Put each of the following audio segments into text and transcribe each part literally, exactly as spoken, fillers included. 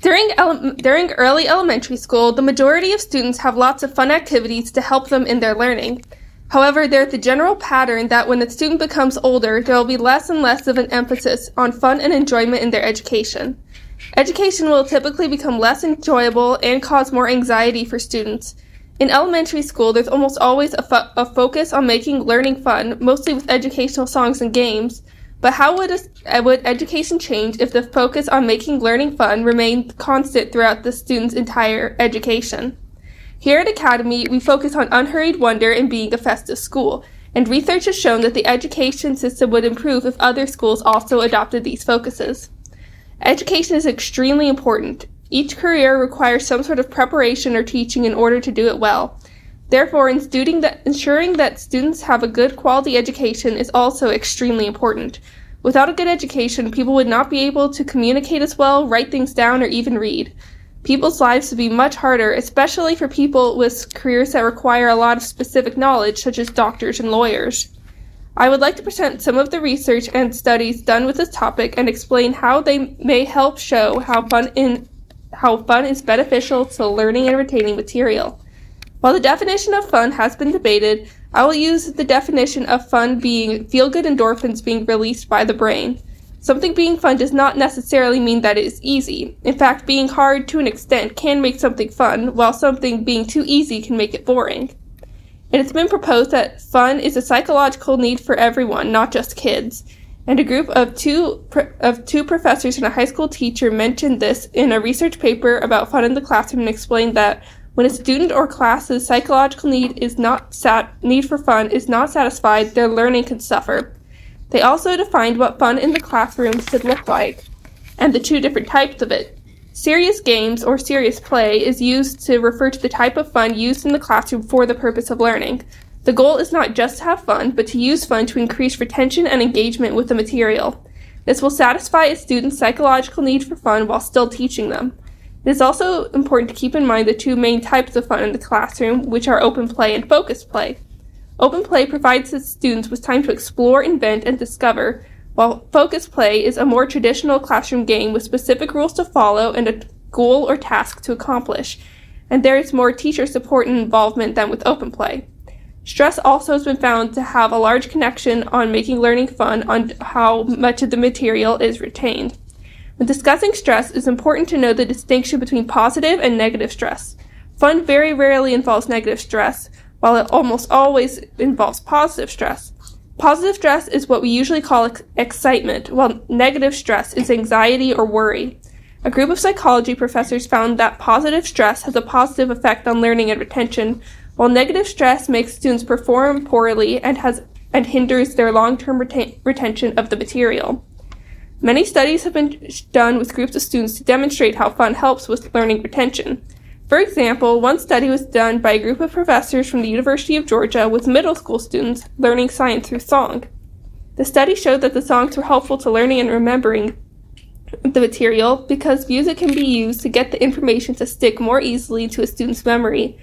During, ele- during early elementary school, the majority of students have lots of fun activities to help them in their learning. However, there's a general pattern that when the student becomes older, there will be less and less of an emphasis on fun and enjoyment in their education. Education will typically become less enjoyable and cause more anxiety for students. In elementary school, there's almost always a, fo- a focus on making learning fun, mostly with educational songs and games. But how would, a, would education change if the focus on making learning fun remained constant throughout the student's entire education? Here at Academy, we focus on unhurried wonder and being a festive school, and research has shown that the education system would improve if other schools also adopted these focuses. Education is extremely important. Each career requires some sort of preparation or teaching in order to do it well. Therefore, ensuring that students have a good quality education is also extremely important. Without a good education, people would not be able to communicate as well, write things down, or even read. People's lives would be much harder, especially for people with careers that require a lot of specific knowledge, such as doctors and lawyers. I would like to present some of the research and studies done with this topic and explain how they may help show how fun, in, how fun is beneficial to learning and retaining material. While the definition of fun has been debated, I will use the definition of fun being feel-good endorphins being released by the brain. Something being fun does not necessarily mean that it is easy. In fact, being hard to an extent can make something fun, while something being too easy can make it boring. And it's been proposed that fun is a psychological need for everyone, not just kids. And a group of two of two professors and a high school teacher mentioned this in a research paper about fun in the classroom and explained that when a student or class's psychological need is not sat- need for fun is not satisfied, their learning can suffer. They also defined what fun in the classroom should look like, and the two different types of it. Serious games, or serious play, is used to refer to the type of fun used in the classroom for the purpose of learning. The goal is not just to have fun, but to use fun to increase retention and engagement with the material. This will satisfy a student's psychological need for fun while still teaching them. It is also important to keep in mind the two main types of fun in the classroom, which are open play and focused play. Open play provides the students with time to explore, invent, and discover, while focused play is a more traditional classroom game with specific rules to follow and a goal or task to accomplish, and there is more teacher support and involvement than with open play. Stress also has been found to have a large connection on making learning fun on how much of the material is retained. When discussing stress, it is important to know the distinction between positive and negative stress. Fun very rarely involves negative stress, while it almost always involves positive stress. Positive stress is what we usually call ex- excitement, while negative stress is anxiety or worry. A group of psychology professors found that positive stress has a positive effect on learning and retention, while negative stress makes students perform poorly and has and hinders their long-term reta- retention of the material. Many studies have been done with groups of students to demonstrate how fun helps with learning retention. For example, one study was done by a group of professors from the University of Georgia with middle school students learning science through song. The study showed that the songs were helpful to learning and remembering the material because music can be used to get the information to stick more easily to a student's memory,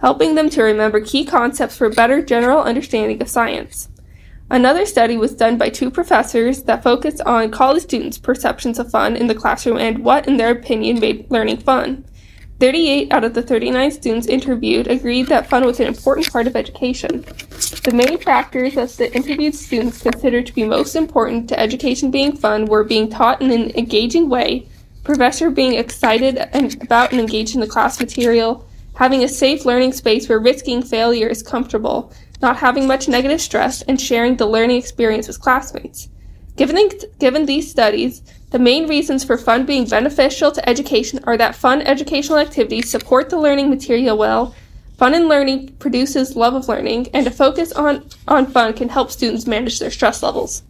helping them to remember key concepts for a better general understanding of science. Another study was done by two professors that focused on college students' perceptions of fun in the classroom and what, in their opinion, made learning fun. thirty-eight out of the thirty-nine students interviewed agreed that fun was an important part of education. The main factors that the interviewed students considered to be most important to education being fun were being taught in an engaging way, professor being excited and about and engaged in the class material, having a safe learning space where risking failure is comfortable, not having much negative stress, and sharing the learning experience with classmates. Given, given these studies, the main reasons for fun being beneficial to education are that fun educational activities support the learning material well, fun in learning produces love of learning, and a focus on, on fun can help students manage their stress levels.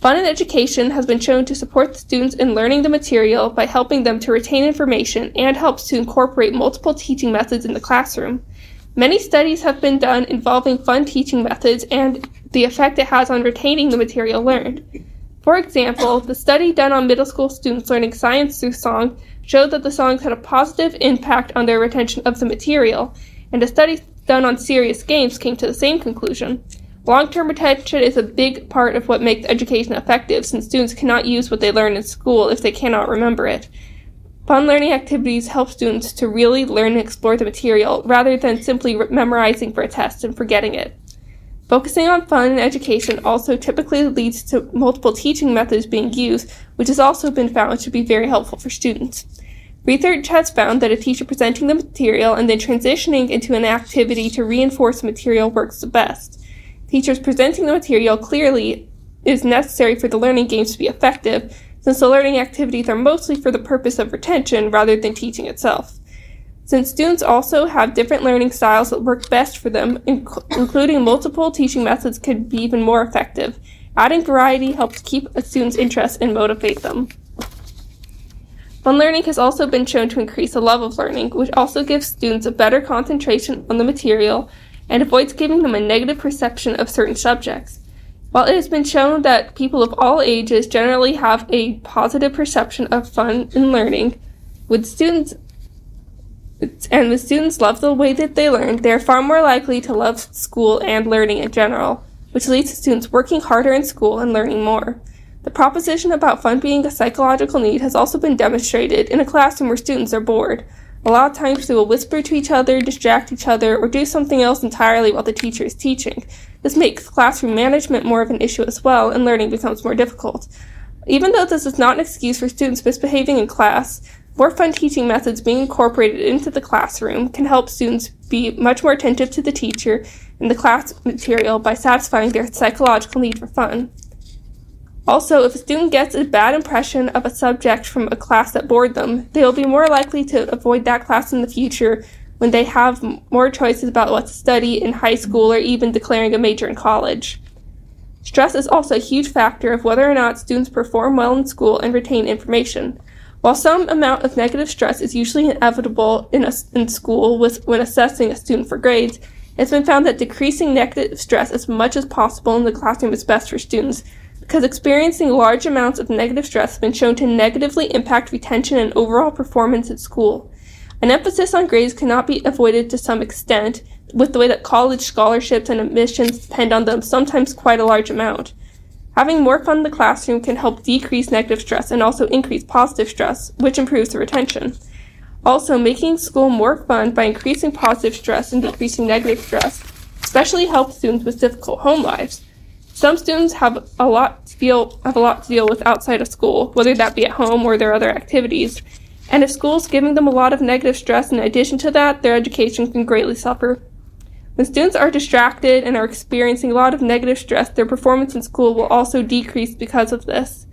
Fun in education has been shown to support the students in learning the material by helping them to retain information and helps to incorporate multiple teaching methods in the classroom. Many studies have been done involving fun teaching methods and the effect it has on retaining the material learned. For example, the study done on middle school students learning science through song showed that the songs had a positive impact on their retention of the material, and a study done on serious games came to the same conclusion. Long-term retention is a big part of what makes education effective, since students cannot use what they learn in school if they cannot remember it. Fun learning activities help students to really learn and explore the material rather than simply re- memorizing for a test and forgetting it. Focusing on fun in education also typically leads to multiple teaching methods being used, which has also been found to be very helpful for students. Research has found that a teacher presenting the material and then transitioning into an activity to reinforce the material works the best. Teachers presenting the material clearly is necessary for the learning games to be effective, since the learning activities are mostly for the purpose of retention rather than teaching itself. Since students also have different learning styles that work best for them, inc- including multiple teaching methods could be even more effective. Adding variety helps keep a student's interest and motivate them. Fun learning has also been shown to increase the love of learning, which also gives students a better concentration on the material and avoids giving them a negative perception of certain subjects. While it has been shown that people of all ages generally have a positive perception of fun and learning, with students and the students love the way that they learn, they are far more likely to love school and learning in general, which leads to students working harder in school and learning more. The proposition about fun being a psychological need has also been demonstrated in a classroom where students are bored. A lot of times they will whisper to each other, distract each other, or do something else entirely while the teacher is teaching. This makes classroom management more of an issue as well, and learning becomes more difficult. Even though this is not an excuse for students misbehaving in class, more fun teaching methods being incorporated into the classroom can help students be much more attentive to the teacher and the class material by satisfying their psychological need for fun. Also, if a student gets a bad impression of a subject from a class that bored them, they will be more likely to avoid that class in the future when they have more choices about what to study in high school or even declaring a major in college. Stress is also a huge factor of whether or not students perform well in school and retain information. While some amount of negative stress is usually inevitable in, a, in school with, when assessing a student for grades, it's been found that decreasing negative stress as much as possible in the classroom is best for students, because experiencing large amounts of negative stress has been shown to negatively impact retention and overall performance at school. An emphasis on grades cannot be avoided to some extent, with the way that college scholarships and admissions depend on them sometimes quite a large amount. Having more fun in the classroom can help decrease negative stress and also increase positive stress, which improves the retention. Also, making school more fun by increasing positive stress and decreasing negative stress especially helps students with difficult home lives. Some students have a lot to deal have a lot to deal with outside of school, whether that be at home or their other activities. And if school's giving them a lot of negative stress in addition to that, their education can greatly suffer. When students are distracted and are experiencing a lot of negative stress, their performance in school will also decrease because of this.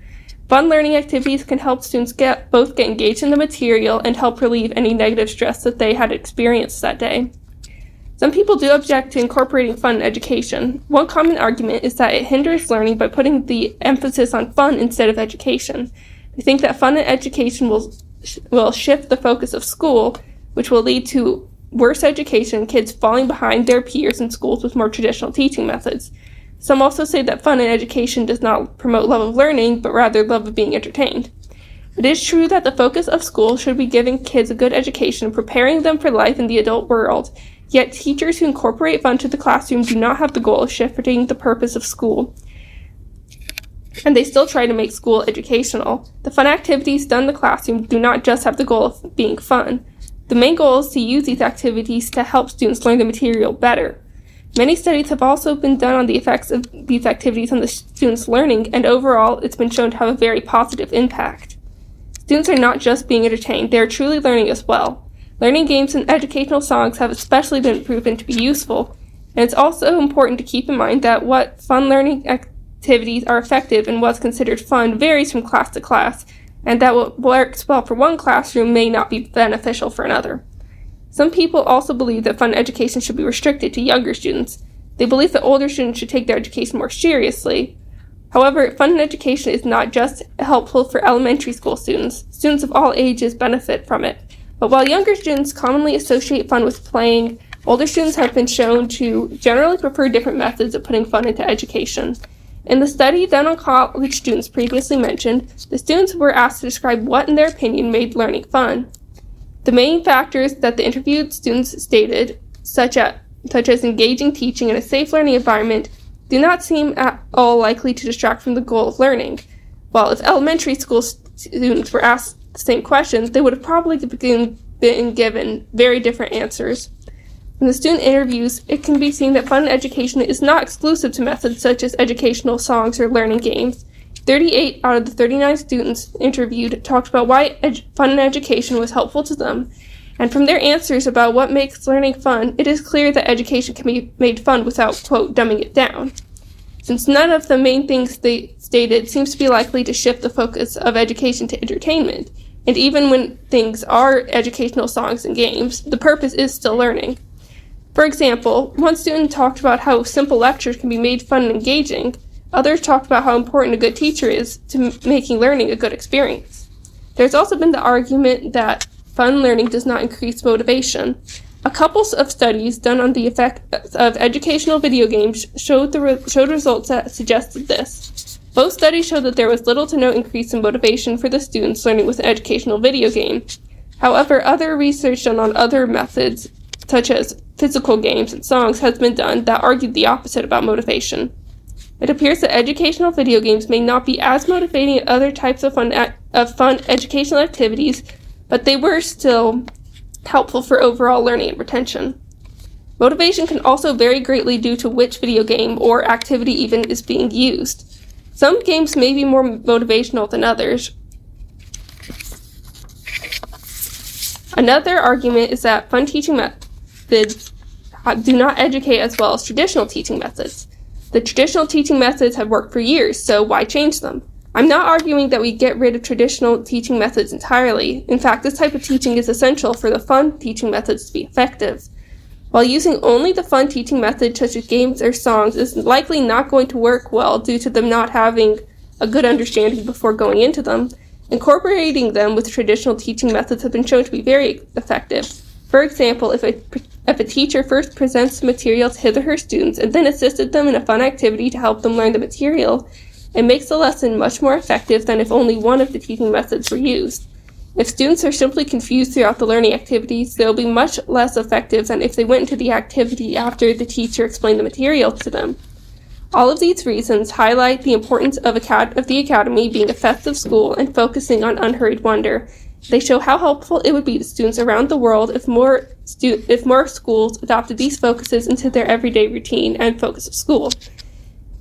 Fun learning activities can help students get both get engaged in the material and help relieve any negative stress that they had experienced that day. Some people do object to incorporating fun in education. One common argument is that it hinders learning by putting the emphasis on fun instead of education. They think that fun in education will will shift the focus of school, which will lead to worse education, kids falling behind their peers in schools with more traditional teaching methods. Some also say that fun in education does not promote love of learning, but rather love of being entertained. It is true that the focus of school should be giving kids a good education, preparing them for life in the adult world. Yet teachers who incorporate fun to the classroom do not have the goal of shifting the purpose of school, and they still try to make school educational. The fun activities done in the classroom do not just have the goal of being fun. The main goal is to use these activities to help students learn the material better. Many studies have also been done on the effects of these activities on the students' learning, and overall, it's been shown to have a very positive impact. Students are not just being entertained, they are truly learning as well. Learning games and educational songs have especially been proven to be useful, and it's also important to keep in mind that what fun learning activities are effective and what's considered fun varies from class to class, and that what works well for one classroom may not be beneficial for another. Some people also believe that fun education should be restricted to younger students. They believe that older students should take their education more seriously. However, fun education is not just helpful for elementary school students. Students of all ages benefit from it. But while younger students commonly associate fun with playing, older students have been shown to generally prefer different methods of putting fun into education. In the study done on college students previously mentioned, the students were asked to describe what, in their opinion, made learning fun. The main factors that the interviewed students stated, such as, such as engaging teaching in a safe learning environment, do not seem at all likely to distract from the goal of learning. While if elementary school students were asked the same questions, they would have probably been given very different answers. In the student interviews, it can be seen that fun education is not exclusive to methods such as educational songs or learning games. thirty-eight out of the thirty-nine students interviewed talked about why edu- fun education was helpful to them, and from their answers about what makes learning fun, it is clear that education can be made fun without, quote, dumbing it down. Since none of the main things they stated seems to be likely to shift the focus of education to entertainment, and even when things are educational songs and games, the purpose is still learning. For example, one student talked about how simple lectures can be made fun and engaging. Others talked about how important a good teacher is to m- making learning a good experience. There's also been the argument that fun learning does not increase motivation. A couple of studies done on the effects of educational video games showed, the re- showed results that suggested this. Both studies showed that there was little to no increase in motivation for the students learning with an educational video game. However, other research done on other methods such as physical games and songs has been done that argued the opposite about motivation. It appears that educational video games may not be as motivating as other types of fun, a- of fun educational activities, but they were still helpful for overall learning and retention. Motivation can also vary greatly due to which video game or activity even is being used. Some games may be more motivational than others. Another argument is that fun teaching methods do not educate as well as traditional teaching methods. The traditional teaching methods have worked for years, so why change them? I'm not arguing that we get rid of traditional teaching methods entirely. In fact, this type of teaching is essential for the fun teaching methods to be effective. While using only the fun teaching method, such as games or songs, is likely not going to work well due to them not having a good understanding before going into them, incorporating them with traditional teaching methods have been shown to be very effective. For example, if a, if a teacher first presents the material to his or her students and then assisted them in a fun activity to help them learn the material, it makes the lesson much more effective than if only one of the teaching methods were used. If students are simply confused throughout the learning activities, they will be much less effective than if they went into the activity after the teacher explained the material to them. All of these reasons highlight the importance of, acad- of the Academy being a festive school and focusing on unhurried wonder. They show how helpful it would be to students around the world if more stu- if more schools adopted these focuses into their everyday routine and focus of school.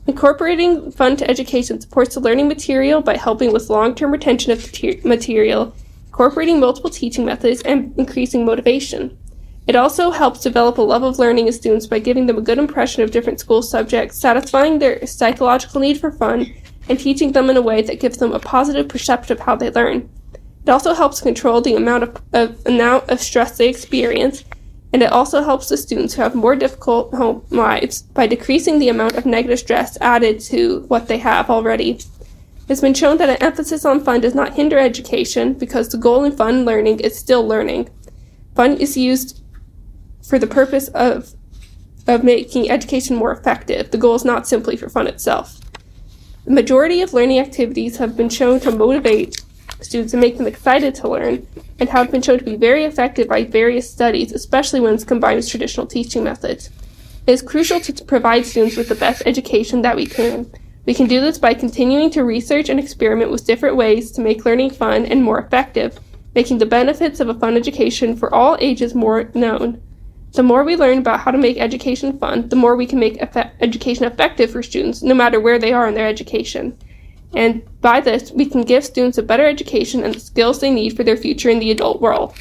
Incorporating fun to education supports the learning material by helping with long-term retention of te- material, incorporating multiple teaching methods, and increasing motivation. It also helps develop a love of learning in students by giving them a good impression of different school subjects, satisfying their psychological need for fun, and teaching them in a way that gives them a positive perception of how they learn. It also helps control the amount of, of amount of stress they experience, and it also helps the students who have more difficult home lives by decreasing the amount of negative stress added to what they have already. It's been shown that an emphasis on fun does not hinder education because the goal in fun learning is still learning. Fun is used for the purpose of, of making education more effective. The goal is not simply for fun itself. The majority of learning activities have been shown to motivate students and make them excited to learn, and have been shown to be very effective by various studies, especially when it's combined with traditional teaching methods. It is crucial to provide students with the best education that we can. We can do this by continuing to research and experiment with different ways to make learning fun and more effective, making the benefits of a fun education for all ages more known. The more we learn about how to make education fun, the more we can make eff- education effective for students, no matter where they are in their education. And by this, we can give students a better education and the skills they need for their future in the adult world.